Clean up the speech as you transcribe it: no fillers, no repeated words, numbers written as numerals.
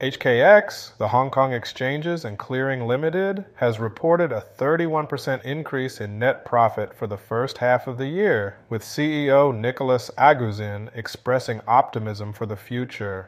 HKEX, the Hong Kong Exchanges and Clearing Limited, has reported a 31% increase in net profit for the first half of the year, with CEO Nicholas Aguzin expressing optimism for the future.